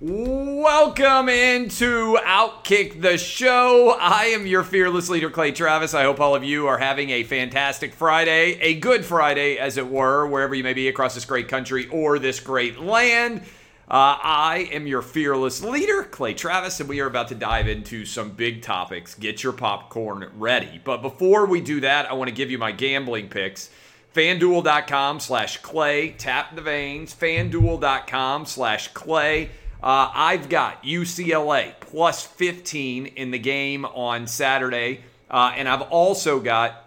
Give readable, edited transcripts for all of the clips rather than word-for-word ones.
Welcome into Outkick the Show. I am your fearless leader, Clay Travis. I hope all of you are having a fantastic Friday, a good Friday, as it were, wherever you may be across this great country or this great land. I am your fearless leader, Clay Travis, and we are about to dive into some big topics. Get your popcorn ready. But before we do that, I want to give you my gambling picks. FanDuel.com/Clay. Tap the veins. FanDuel.com/Clay. I've got UCLA plus 15 in the game on Saturday. And I've also got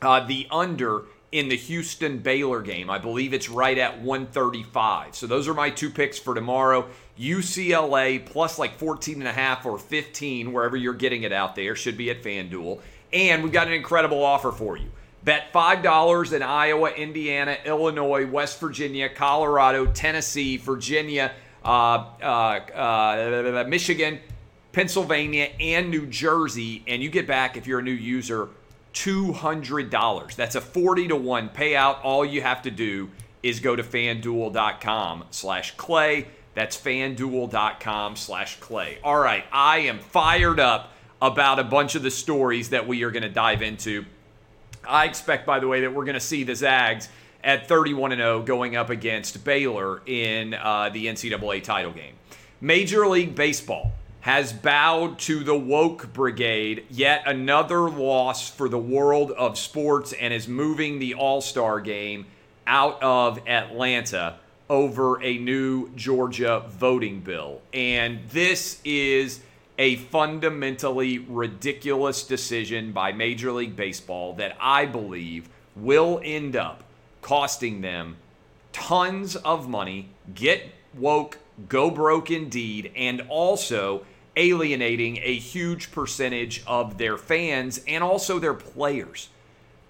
the under in the Houston Baylor game. I believe it's right at 135. So those are my two picks for tomorrow. UCLA plus like 14.5 or 15, wherever you're getting it out there, should be at FanDuel. And we've got an incredible offer for you. Bet $5 in Iowa, Indiana, Illinois, West Virginia, Colorado, Tennessee, Virginia, Michigan, Pennsylvania, and New Jersey, and you get back, if you're a new user, $200. That's a 40-1 payout. All you have to do is go to FanDuel.com/Clay. That's FanDuel.com/Clay. All right, I am fired up about a bunch of the stories that we are going to dive into. I expect, by the way, that we're going to see the Zags at 31-0 going up against Baylor in the NCAA title game. Major League Baseball has bowed to the woke brigade, yet another loss for the world of sports, and is moving the All-Star game out of Atlanta over a new Georgia voting bill. And this is a fundamentally ridiculous decision by Major League Baseball that I believe will end up costing them tons of money. Get woke, go broke indeed, and also alienating a huge percentage of their fans and also their players.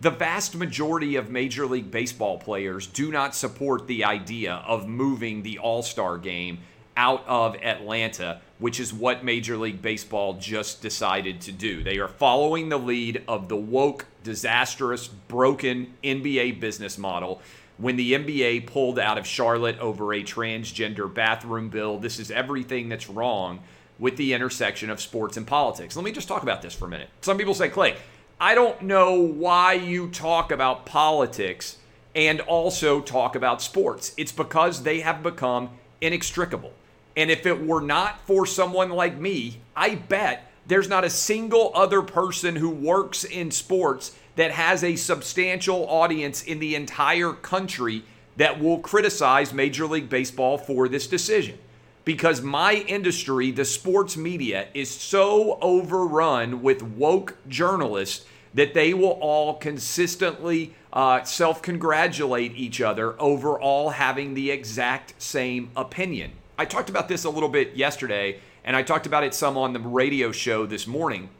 The vast majority of Major League Baseball players do not support the idea of moving the All-Star game out of Atlanta, which is what Major League Baseball just decided to do. They are following the lead of the woke, disastrous, broken NBA business model. When the NBA pulled out of Charlotte over a transgender bathroom bill, this is everything that's wrong with the intersection of sports and politics. Let me just talk about this for a minute. Some people say, Clay, I don't know why you talk about politics and also talk about sports. It's because they have become inextricable. And if it were not for someone like me, I bet there's not a single other person who works in sports that has a substantial audience in the entire country that will criticize Major League Baseball for this decision. Because my industry, the sports media, is so overrun with woke journalists that they will all consistently self-congratulate each other over all having the exact same opinion. I talked about this a little bit yesterday, and I talked about it some on the radio show this morning.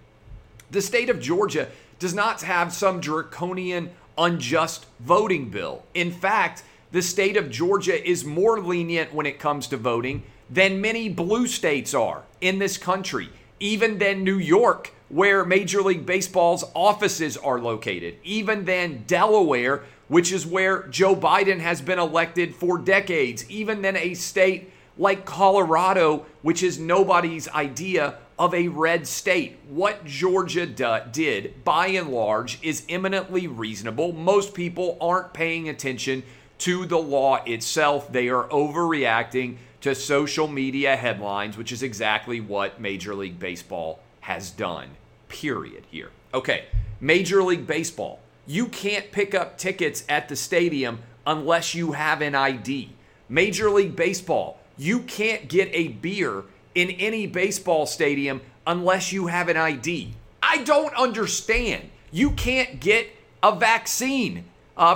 The state of Georgia does not have some draconian, unjust voting bill. In fact, the state of Georgia is more lenient when it comes to voting than many blue states are in this country, even than New York, where Major League Baseball's offices are located, even than Delaware, which is where Joe Biden has been elected for decades, even than a state like Colorado, which is nobody's idea of a red state. What Georgia did, by and large, is eminently reasonable. Most people aren't paying attention to the law itself. They are overreacting to social media headlines, which is exactly what Major League Baseball has done, period, here. Okay, Major League Baseball. You can't pick up tickets at the stadium unless you have an ID. Major League Baseball. You can't get a beer in any baseball stadium unless you have an ID. I don't understand. You can't get a vaccine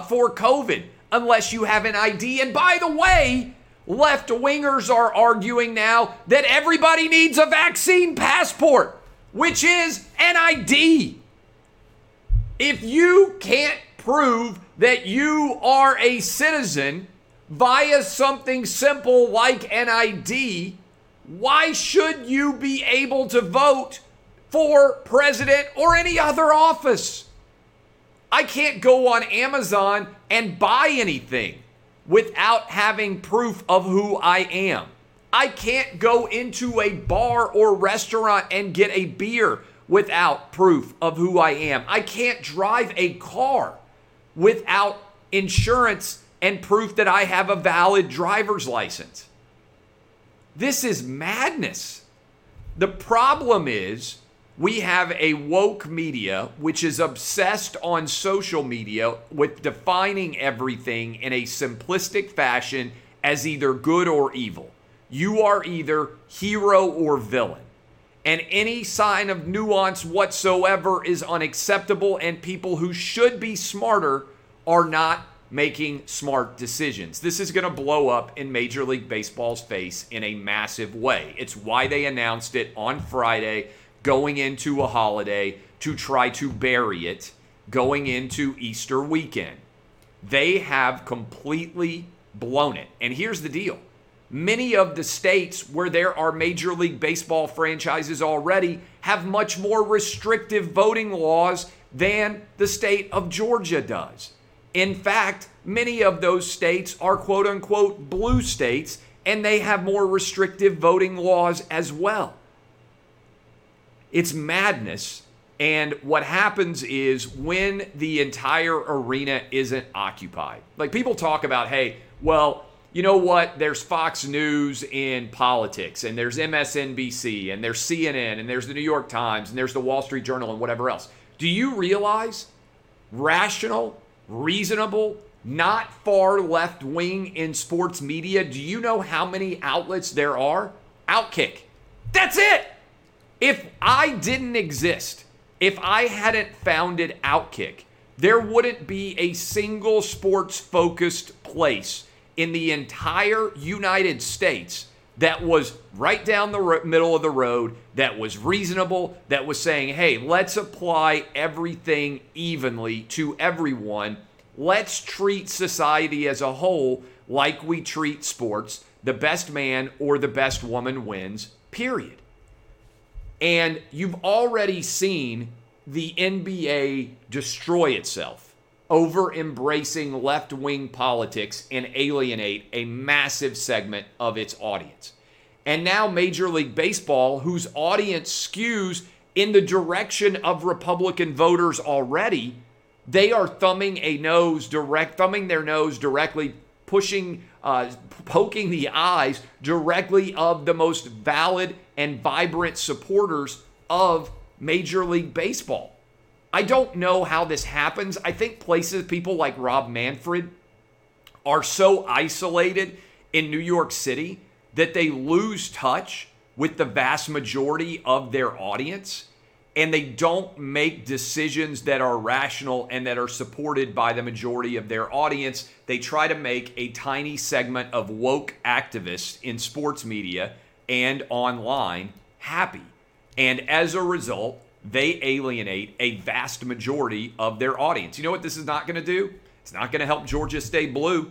for COVID unless you have an ID. And by the way, Left-wingers are arguing now that everybody needs a vaccine passport, which is an ID. If you can't prove that you are a citizen via something simple like an ID, why should you be able to vote for president or any other office? I can't go on Amazon and buy anything without having proof of who I am. I can't go into a bar or restaurant and get a beer without proof of who I am. I can't drive a car without insurance and proof that I have a valid driver's license. This is madness. The problem is we have a woke media which is obsessed on social media with defining everything in a simplistic fashion as either good or evil. You are either hero or villain. And any sign of nuance whatsoever is unacceptable, and people who should be smarter are not making smart decisions. This is going to blow up in Major League Baseball's face in a massive way. It's why they announced it on Friday, going into a holiday to try to bury it, going into Easter weekend. They have completely blown it. And here's the deal. Many of the states where there are Major League Baseball franchises already have much more restrictive voting laws than the state of Georgia does. In fact, many of those states are quote-unquote blue states, and they have more restrictive voting laws as well. It's madness, and what happens is when the entire arena isn't occupied. Like, people talk about, hey, well, you know what? There's Fox News in politics, and there's MSNBC, and there's CNN, and there's the New York Times, and there's the Wall Street Journal, and whatever else. Do you realize rational, reasonable, not far left wing in sports media, do you know how many outlets there are? Outkick. That's it. If I didn't exist, if I hadn't founded Outkick, there wouldn't be a single sports-focused place in the entire United States that was right down the middle of the road, that was reasonable, that was saying, hey, let's apply everything evenly to everyone. Let's treat society as a whole like we treat sports. The best man or the best woman wins, period. And you've already seen the NBA destroy itself over embracing left-wing politics and alienate a massive segment of its audience. And now Major League Baseball, whose audience skews in the direction of Republican voters already, they are thumbing their nose directly, poking the eyes directly of the most valid and vibrant supporters of Major League Baseball. I don't know how this happens. I think people like Rob Manfred are so isolated in New York City that they lose touch with the vast majority of their audience, and they don't make decisions that are rational and that are supported by the majority of their audience. They try to make a tiny segment of woke activists in sports media and online happy. And as a result, they alienate a vast majority of their audience. You know what this is not going to do? It's not going to help Georgia stay blue.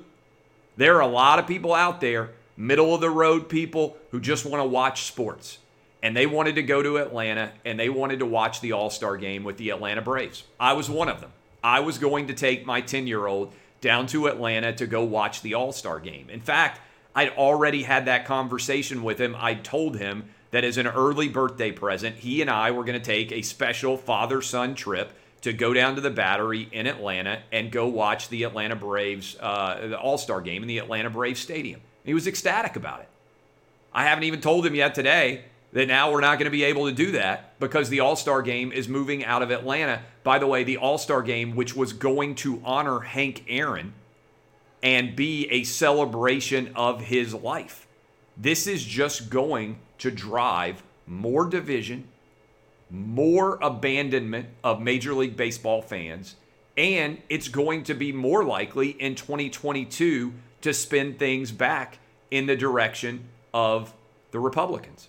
There are a lot of people out there, middle-of-the-road people, who just want to watch sports. And they wanted to go to Atlanta, and they wanted to watch the All-Star game with the Atlanta Braves. I was one of them. I was going to take my 10-year-old down to Atlanta to go watch the All-Star game. In fact, I'd already had that conversation with him. I told him that as an early birthday present, he and I were going to take a special father-son trip to go down to the Battery in Atlanta and go watch the Atlanta Braves, the All-Star game in the Atlanta Braves Stadium. And he was ecstatic about it. I haven't even told him yet today that now we're not going to be able to do that because the All-Star game is moving out of Atlanta. By the way, the All-Star game, which was going to honor Hank Aaron and be a celebration of his life. This is just going to drive more division, more abandonment of Major League Baseball fans, and it's going to be more likely in 2022 to spin things back in the direction of the Republicans,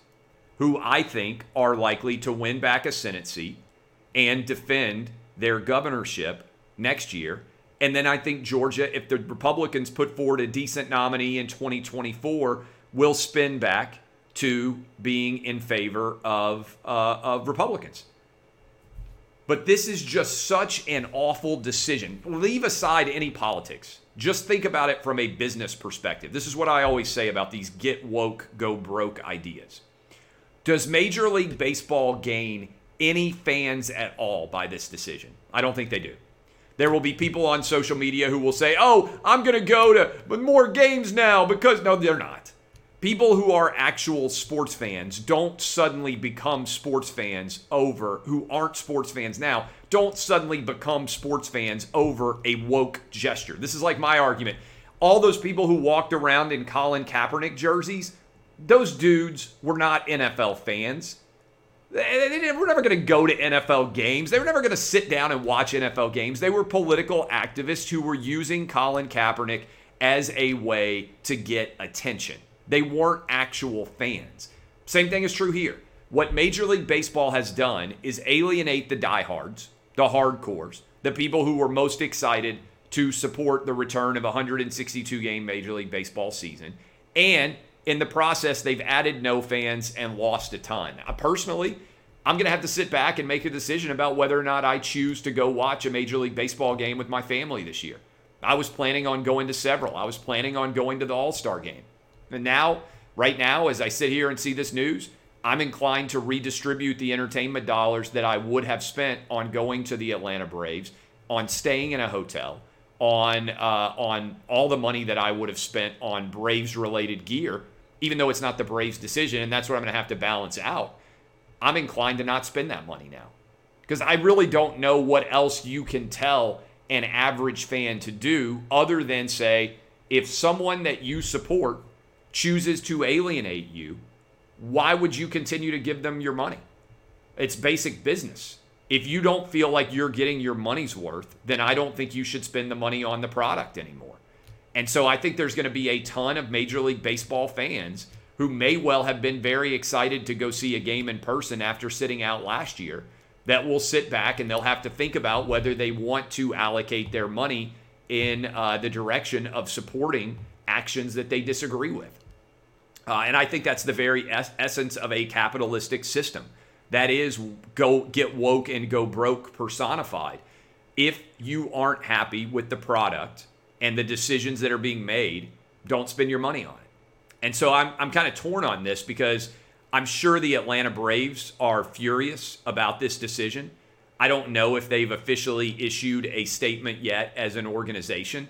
who I think are likely to win back a Senate seat and defend their governorship next year. And then I think Georgia, if the Republicans put forward a decent nominee in 2024, will spin back to being in favor of Republicans. But this is just such an awful decision. Leave aside any politics. Just think about it from a business perspective. This is what I always say about these get woke, go broke ideas. Does Major League Baseball gain any fans at all by this decision? I don't think they do. There will be people on social media who will say, oh, I'm going to go to more games now because... No, they're not. People who are actual sports fans don't suddenly become sports fans over... Who aren't sports fans now don't suddenly become sports fans over a woke gesture. This is like my argument. All those people who walked around in Colin Kaepernick jerseys, those dudes were not NFL fans. They were never going to go to NFL games. They were never going to sit down and watch NFL games. They were political activists who were using Colin Kaepernick as a way to get attention. They weren't actual fans. Same thing is true here. What Major League Baseball has done is alienate the diehards, the hardcores, the people who were most excited to support the return of a 162-game Major League Baseball season, and in the process, they've added no fans and lost a ton. Personally, I'm going to have to sit back and make a decision about whether or not I choose to go watch a Major League Baseball game with my family this year. I was planning on going to several. I was planning on going to the All-Star game. And now, right now, as I sit here and see this news, I'm inclined to redistribute the entertainment dollars that I would have spent on going to the Atlanta Braves, on staying in a hotel, on all the money that I would have spent on Braves-related gear, even though it's not the Braves' decision, and that's what I'm going to have to balance out. I'm inclined to not spend that money now because I really don't know what else you can tell an average fan to do other than say, if someone that you support chooses to alienate you, why would you continue to give them your money? It's basic business. If you don't feel like you're getting your money's worth, then I don't think you should spend the money on the product anymore. And so I think there's going to be a ton of Major League Baseball fans who may well have been very excited to go see a game in person after sitting out last year that will sit back and they'll have to think about whether they want to allocate their money in the direction of supporting actions that they disagree with. And I think that's the very essence of a capitalistic system. That is go get woke and go broke personified. If you aren't happy with the product and the decisions that are being made, don't spend your money on it. And so I'm kind of torn on this because I'm sure the Atlanta Braves are furious about this decision. I don't know if they've officially issued a statement yet as an organization.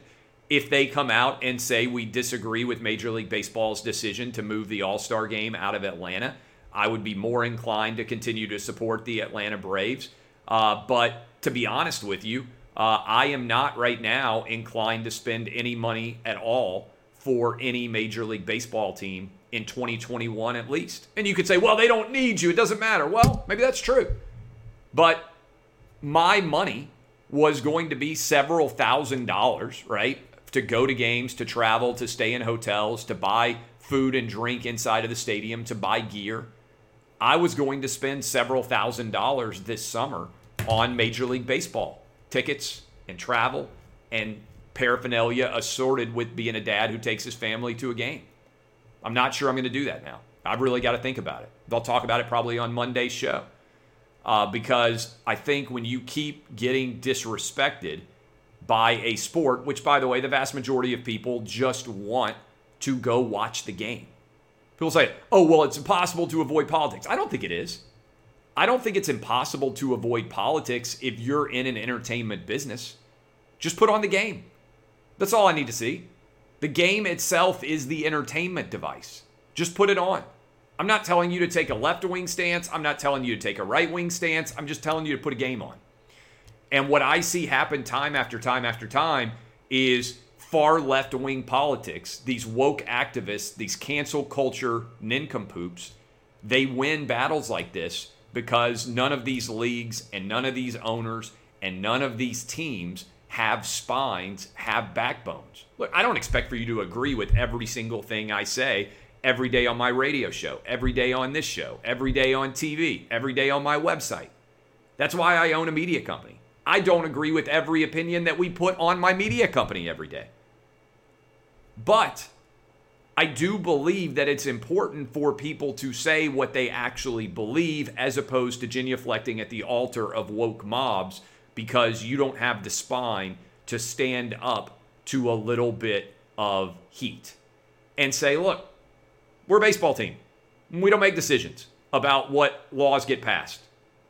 If they come out and say we disagree with Major League Baseball's decision to move the All-Star game out of Atlanta, I would be more inclined to continue to support the Atlanta Braves. But to be honest with you, I am not right now inclined to spend any money at all for any Major League Baseball team in 2021 at least. And you could say, well, they don't need you. It doesn't matter. Well, maybe that's true. But my money was going to be several $1,000s, right, to go to games, to travel, to stay in hotels, to buy food and drink inside of the stadium, to buy gear. I was going to spend several $1,000s this summer on Major League Baseball tickets and travel and paraphernalia assorted with being a dad who takes his family to a game. I'm not sure I'm going to do that now. I've really got to think about it. I'll talk about it probably on Monday's show because I think when you keep getting disrespected by a sport, which, by the way, the vast majority of people just want to go watch the game. People say, oh, well, it's impossible to avoid politics. I don't think it is. I don't think it's impossible to avoid politics if you're in an entertainment business. Just put on the game. That's all I need to see. The game itself is the entertainment device. Just put it on. I'm not telling you to take a left-wing stance. I'm not telling you to take a right-wing stance. I'm just telling you to put a game on. And what I see happen time after time after time is far left-wing politics, these woke activists, these cancel culture nincompoops, they win battles like this because none of these leagues and none of these owners and none of these teams have spines, have backbones. Look, I don't expect for you to agree with every single thing I say every day on my radio show, every day on this show, every day on TV, every day on my website. That's why I own a media company. I don't agree with every opinion that we put on my media company every day. But I do believe that it's important for people to say what they actually believe as opposed to genuflecting at the altar of woke mobs because you don't have the spine to stand up to a little bit of heat and say, look, we're a baseball team. We don't make decisions about what laws get passed.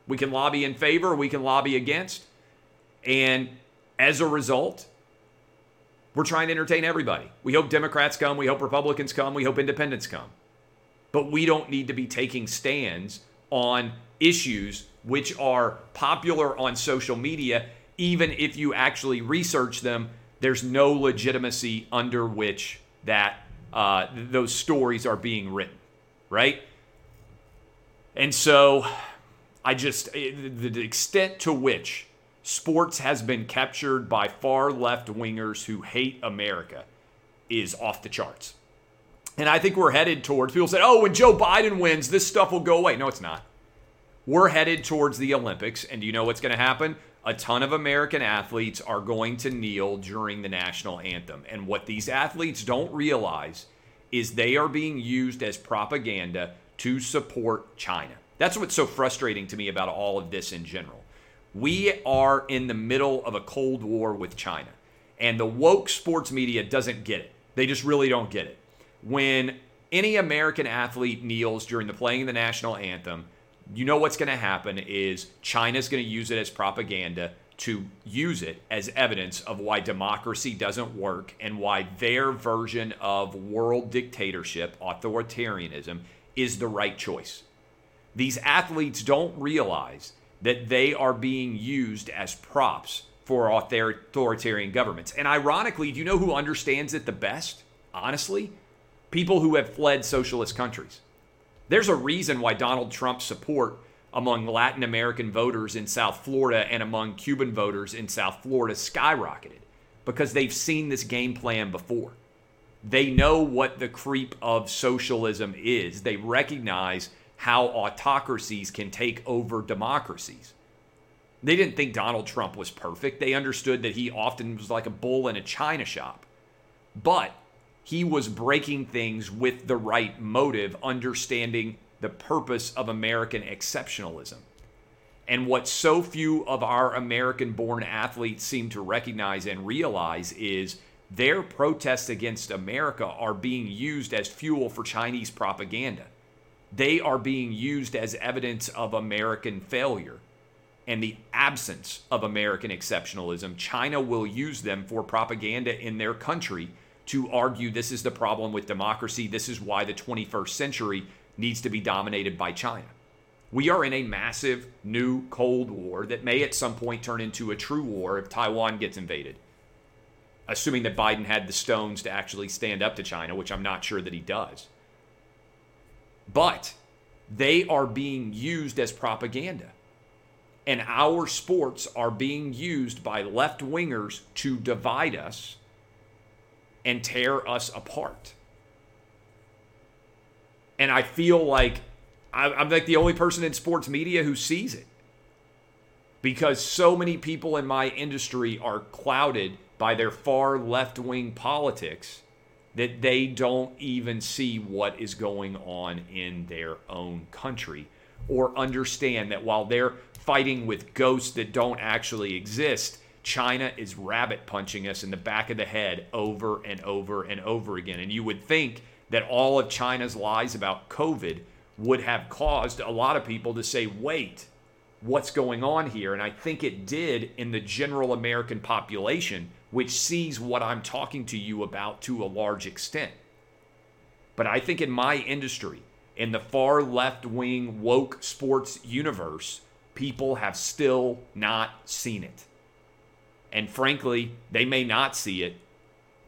We can lobby in favor, we can lobby against, and as a result, we're trying to entertain everybody. We hope Democrats come. We hope Republicans come. We hope independents come. But we don't need to be taking stands on issues which are popular on social media. Even if you actually research them, there's no legitimacy under which that those stories are being written, right? And so I just, the extent to which sports has been captured by far left-wingers who hate America is off the charts. And I think we're headed towards, people said, oh, when Joe Biden wins, this stuff will go away. No, it's not. We're headed towards the Olympics, and do you know what's going to happen? A ton of American athletes are going to kneel during the national anthem. And what these athletes don't realize is they are being used as propaganda to support China. That's what's so frustrating to me about all of this in general. We are in the middle of a Cold War with China. And the woke sports media doesn't get it. They just really don't get it. When any American athlete kneels during the playing of the national anthem, you know what's going to happen is China's going to use it as propaganda to use it as evidence of why democracy doesn't work and why their version of world dictatorship, authoritarianism, is the right choice. These athletes don't realize that they are being used as props for authoritarian governments. And ironically, do you know who understands it the best? Honestly, people who have fled socialist countries. There's a reason why Donald Trump's support among Latin American voters in South Florida and among Cuban voters in South Florida skyrocketed, because they've seen this game plan before. They know what the creep of socialism is. They recognize how autocracies can take over democracies. They didn't think Donald Trump was perfect. They understood that he often was like a bull in a china shop. But he was breaking things with the right motive, understanding the purpose of American exceptionalism. And what so few of our American-born athletes seem to recognize and realize is their protests against America are being used as fuel for Chinese propaganda. They are being used as evidence of American failure and the absence of American exceptionalism. China will use them for propaganda in their country to argue this is the problem with democracy. This is why the 21st century needs to be dominated by China. We are in a massive new Cold War that may at some point turn into a true war if Taiwan gets invaded, assuming that Biden had the stones to actually stand up to China, which I'm not sure that he does. But they are being used as propaganda. And our sports are being used by left-wingers to divide us and tear us apart. And I feel like I'm like the only person in sports media who sees it, because so many people in my industry are clouded by their far left-wing politics that they don't even see what is going on in their own country, or understand that while they're fighting with ghosts that don't actually exist, China is rabbit punching us in the back of the head over and over and over again. And you would think that all of China's lies about COVID would have caused a lot of people to say, wait, what's going on here? And I think it did in the general American population, which sees what I'm talking to you about to a large extent. But I think in my industry, in the far left-wing woke sports universe, people have still not seen it. And frankly, they may not see it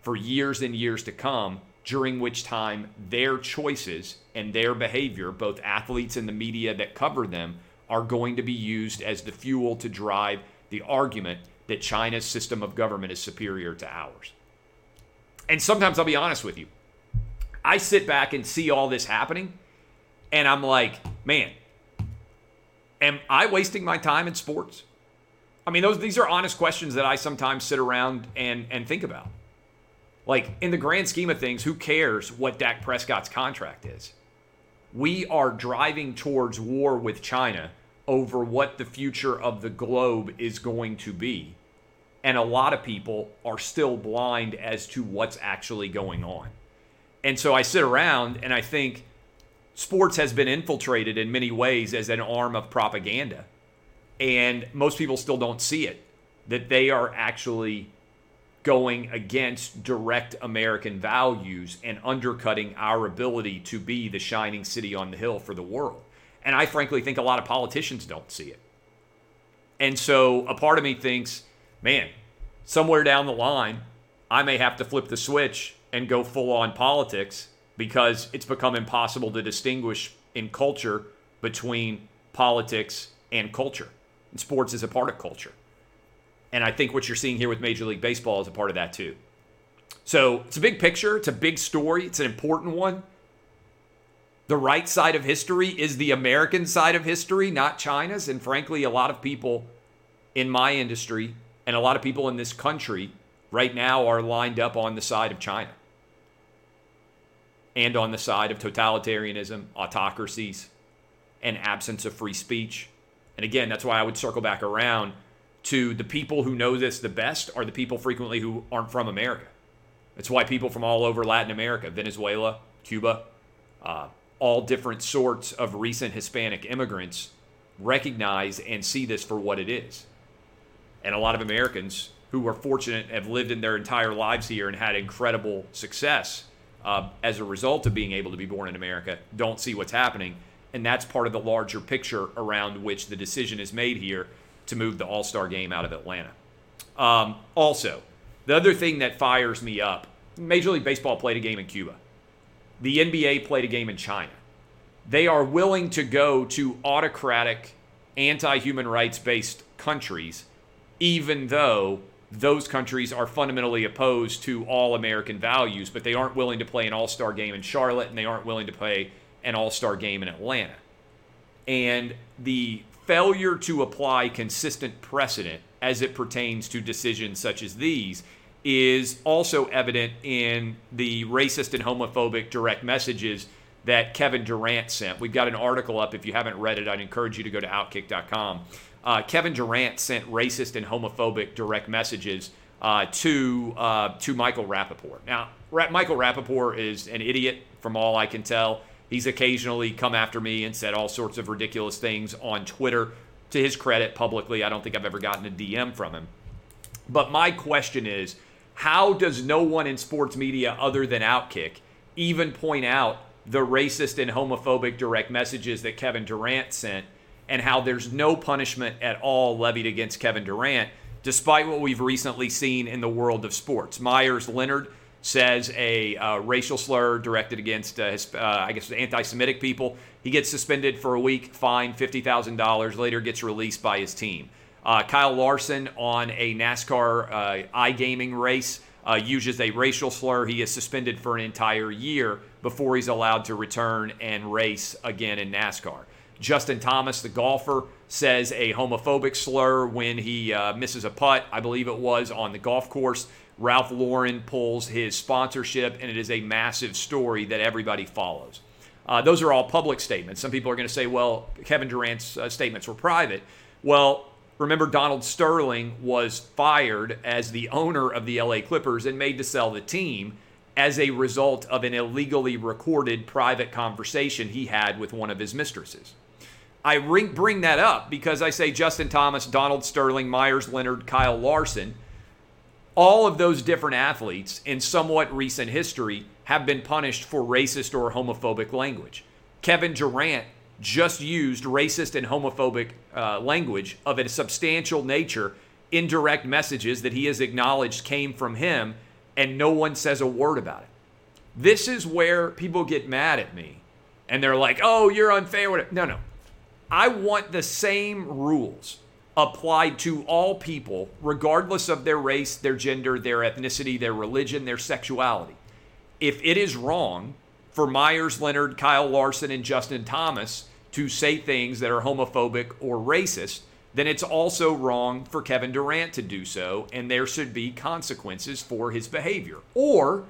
for years and years to come, during which time their choices and their behavior, both athletes and the media that cover them, are going to be used as the fuel to drive the argument that China's system of government is superior to ours. And sometimes, I'll be honest with you, I sit back and see all this happening, and I'm like, man, am I wasting my time in sports? I mean, these are honest questions that I sometimes sit around and think about. Like, in the grand scheme of things, who cares what Dak Prescott's contract is? We are driving towards war with China over what the future of the globe is going to be. And a lot of people are still blind as to what's actually going on. And so I sit around and I think sports has been infiltrated in many ways as an arm of propaganda. And most people still don't see it, that they are actually going against direct American values and undercutting our ability to be the shining city on the hill for the world. And I frankly think a lot of politicians don't see it. And so a part of me thinks, man, somewhere down the line, I may have to flip the switch and go full-on politics because it's become impossible to distinguish in culture between politics and culture. And sports is a part of culture. And I think what you're seeing here with Major League Baseball is a part of that too. So it's a big picture. It's a big story. It's an important one. The right side of history is the American side of history, not China's. And frankly, a lot of people in my industry and a lot of people in this country right now are lined up on the side of China and on the side of totalitarianism, autocracies, and absence of free speech. And again, that's why I would circle back around to the people who know this the best are the people frequently who aren't from America. That's why people from all over Latin America, Venezuela, Cuba, all different sorts of recent Hispanic immigrants recognize and see this for what it is. And a lot of Americans who are fortunate have lived in their entire lives here and had incredible success as a result of being able to be born in America don't see what's happening. And that's part of the larger picture around which the decision is made here to move the All-Star game out of Atlanta. Also, the other thing that fires me up, Major League Baseball played a game in Cuba. The NBA played a game in China. They are willing to go to autocratic, anti-human rights-based countries, even though those countries are fundamentally opposed to all American values, but they aren't willing to play an All-Star game in Charlotte, and they aren't willing to play an All-Star game in Atlanta. And the failure to apply consistent precedent as it pertains to decisions such as these is also evident in the racist and homophobic direct messages that Kevin Durant sent. We've got an article up. If you haven't read it, I'd encourage you to go to Outkick.com. Kevin Durant sent racist and homophobic direct messages to Michael Rappaport. Now, Michael Rappaport is an idiot, from all I can tell. He's occasionally come after me and said all sorts of ridiculous things on Twitter. To his credit, publicly, I don't think I've ever gotten a DM from him. But my question is, how does no one in sports media other than Outkick even point out the racist and homophobic direct messages that Kevin Durant sent and how there's no punishment at all levied against Kevin Durant, despite what we've recently seen in the world of sports? Myers Leonard says a racial slur directed against, anti-Semitic people. He gets suspended for a week, fined $50,000, later gets released by his team. Kyle Larson on a NASCAR iGaming race uses a racial slur. He is suspended for an entire year before he's allowed to return and race again in NASCAR. Justin Thomas, the golfer, says a homophobic slur when he misses a putt, I believe it was, on the golf course. Ralph Lauren pulls his sponsorship, and it is a massive story that everybody follows. Those are all public statements. Some people are going to say, well, Kevin Durant's statements were private. Well, remember Donald Sterling was fired as the owner of the LA Clippers and made to sell the team as a result of an illegally recorded private conversation he had with one of his mistresses. I bring that up because I say Justin Thomas, Donald Sterling, Myers Leonard, Kyle Larson, all of those different athletes in somewhat recent history have been punished for racist or homophobic language. Kevin Durant just used racist and homophobic language of a substantial nature in direct messages that he has acknowledged came from him, and no one says a word about it. This is where people get mad at me, and they're like, oh, you're unfair. No, no. I want the same rules applied to all people, regardless of their race, their gender, their ethnicity, their religion, their sexuality. If it is wrong for Myers Leonard, Kyle Larson, and Justin Thomas to say things that are homophobic or racist, then it's also wrong for Kevin Durant to do so, and there should be consequences for his behavior. Or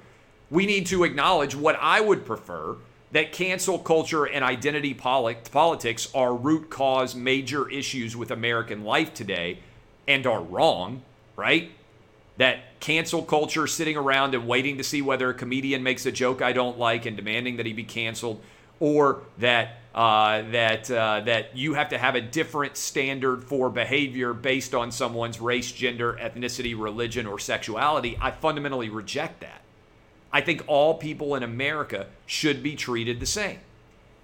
we need to acknowledge what I would prefer, that cancel culture and identity politics are root cause major issues with American life today and are wrong, right? That cancel culture, sitting around and waiting to see whether a comedian makes a joke I don't like and demanding that he be canceled, or that you have to have a different standard for behavior based on someone's race, gender, ethnicity, religion, or sexuality. I fundamentally reject that. I think all people in America should be treated the same.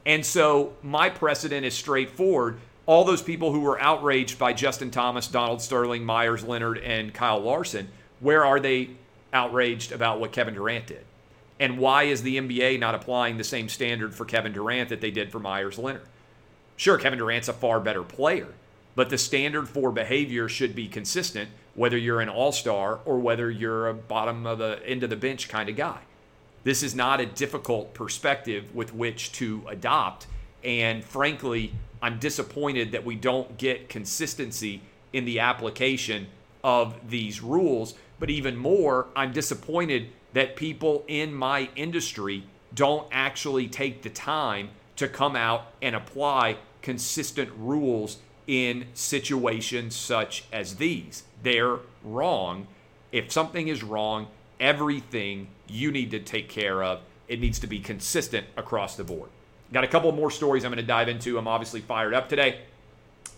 And so my precedent is straightforward. All those people who were outraged by Justin Thomas, Donald Sterling, Myers Leonard, and Kyle Larson, where are they outraged about what Kevin Durant did? And why is the NBA not applying the same standard for Kevin Durant that they did for Myers Leonard? Sure, Kevin Durant's a far better player, but the standard for behavior should be consistent, whether you're an all-star or whether you're a bottom of the end of the bench kind of guy. This is not a difficult perspective with which to adopt. And frankly, I'm disappointed that we don't get consistency in the application of these rules. But even more, I'm disappointed that people in my industry don't actually take the time to come out and apply consistent rules in situations such as these. They're wrong. If something is wrong, everything you need to take care of, it needs to be consistent across the board. Got a couple more stories I'm going to dive into. I'm obviously fired up today.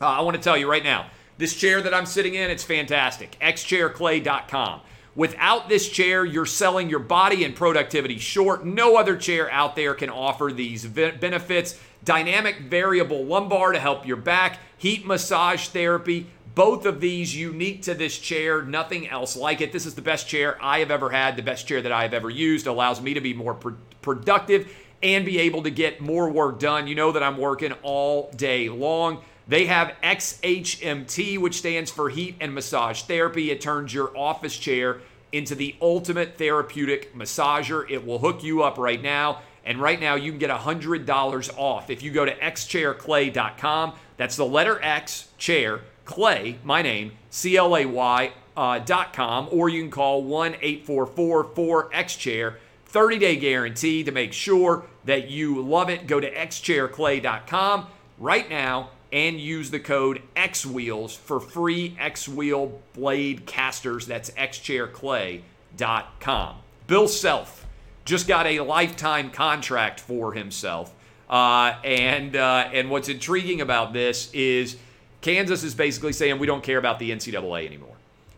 I want to tell you right now, this chair that I'm sitting in, it's fantastic. XChairClay.com. Without this chair, you're selling your body and productivity short. No other chair out there can offer these benefits. Dynamic variable lumbar to help your back, heat massage therapy, both of these unique to this chair, nothing else like it. This is the best chair I have ever had, the best chair that I have ever used. It allows me to be more productive and be able to get more work done. You know that I'm working all day long. They have XHMT, which stands for heat and massage therapy. It turns your office chair into the ultimate therapeutic massager. It will hook you up right now. And right now, you can get $100 off if you go to xchairclay.com. That's the letter X, chair, Clay, my name, CLAY.com. Or you can call 1-844-4XCHAIR. 30-day guarantee to make sure that you love it. Go to xchairclay.com right now and use the code XWheels for free X-Wheel blade casters. That's xchairclay.com. Bill Self just got a lifetime contract for himself. And what's intriguing about this is Kansas is basically saying we don't care about the NCAA anymore.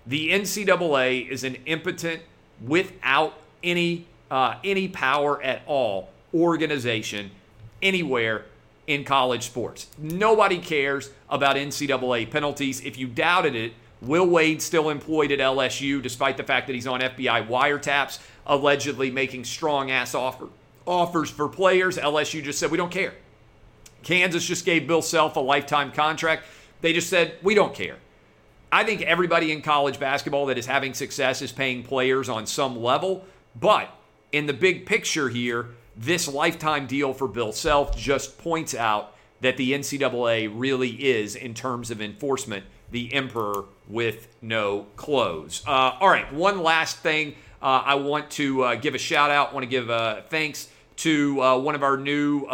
The NCAA is an impotent, without any power at all organization anywhere in college sports. Nobody cares about NCAA penalties. If you doubted it, Will Wade still employed at LSU despite the fact that he's on FBI wiretaps, allegedly making strong-ass offers for players. LSU just said, we don't care. Kansas just gave Bill Self a lifetime contract. They just said, we don't care. I think everybody in college basketball that is having success is paying players on some level, but in the big picture here, this lifetime deal for Bill Self just points out that the NCAA really is, in terms of enforcement, the emperor with no clothes. All right, one last thing. I want to give a shout out. I want to give thanks to one of our new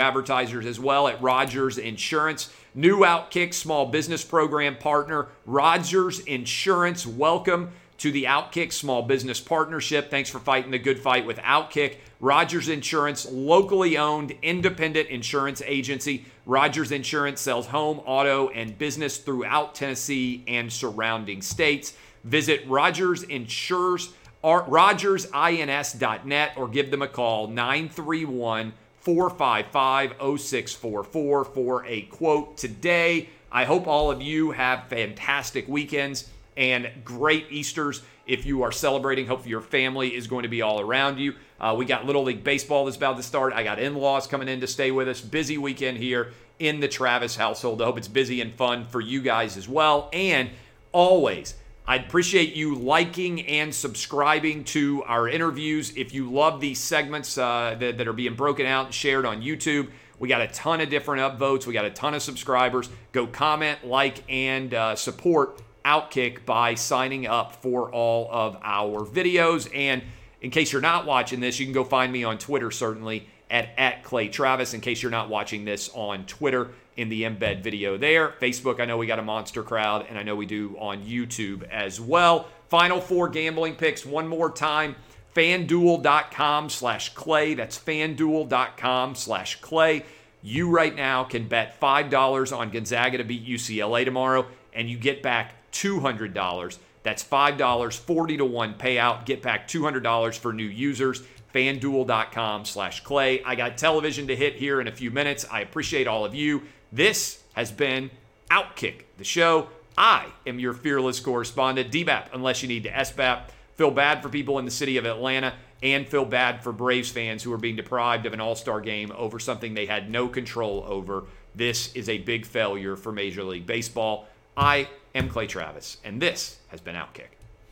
advertisers as well at Rogers Insurance. New Outkick Small Business Program partner, Rogers Insurance. Welcome to the Outkick Small Business Partnership. Thanks for fighting the good fight with Outkick. Rogers Insurance, locally owned, independent insurance agency. Rogers Insurance sells home, auto, and business throughout Tennessee and surrounding states. Visit rogersins.net or give them a call, 931-455-0644 for a quote today. I hope all of you have fantastic weekends. and great Easters if you are celebrating. Hopefully your family is going to be all around you. We got Little League Baseball that's about to start. I got in-laws coming in to stay with us. Busy weekend here in the Travis household. I hope it's busy and fun for you guys as well. And always, I appreciate you liking and subscribing to our interviews. If you love these segments that are being broken out and shared on YouTube, we got a ton of different upvotes. We got a ton of subscribers. Go comment, like, and support Outkick by signing up for all of our videos. And in case you're not watching this, you can go find me on Twitter, certainly, at Clay Travis, in case you're not watching this on Twitter in the embed video there. Facebook, I know we got a monster crowd, and I know we do on YouTube as well. Final four gambling picks one more time. FanDuel.com/Clay. That's FanDuel.com/Clay. You right now can bet $5 on Gonzaga to beat UCLA tomorrow, and you get back $200. That's $5, 40-1 payout. Get back $200 for new users. FanDuel.com/Clay. I got television to hit here in a few minutes. I appreciate all of you. This has been Outkick, the show. I am your fearless correspondent, DBAP, unless you need to SBAP. Feel bad for people in the city of Atlanta and feel bad for Braves fans who are being deprived of an all-star game over something they had no control over. This is a big failure for Major League Baseball. I am Clay Travis, and this has been Outkick.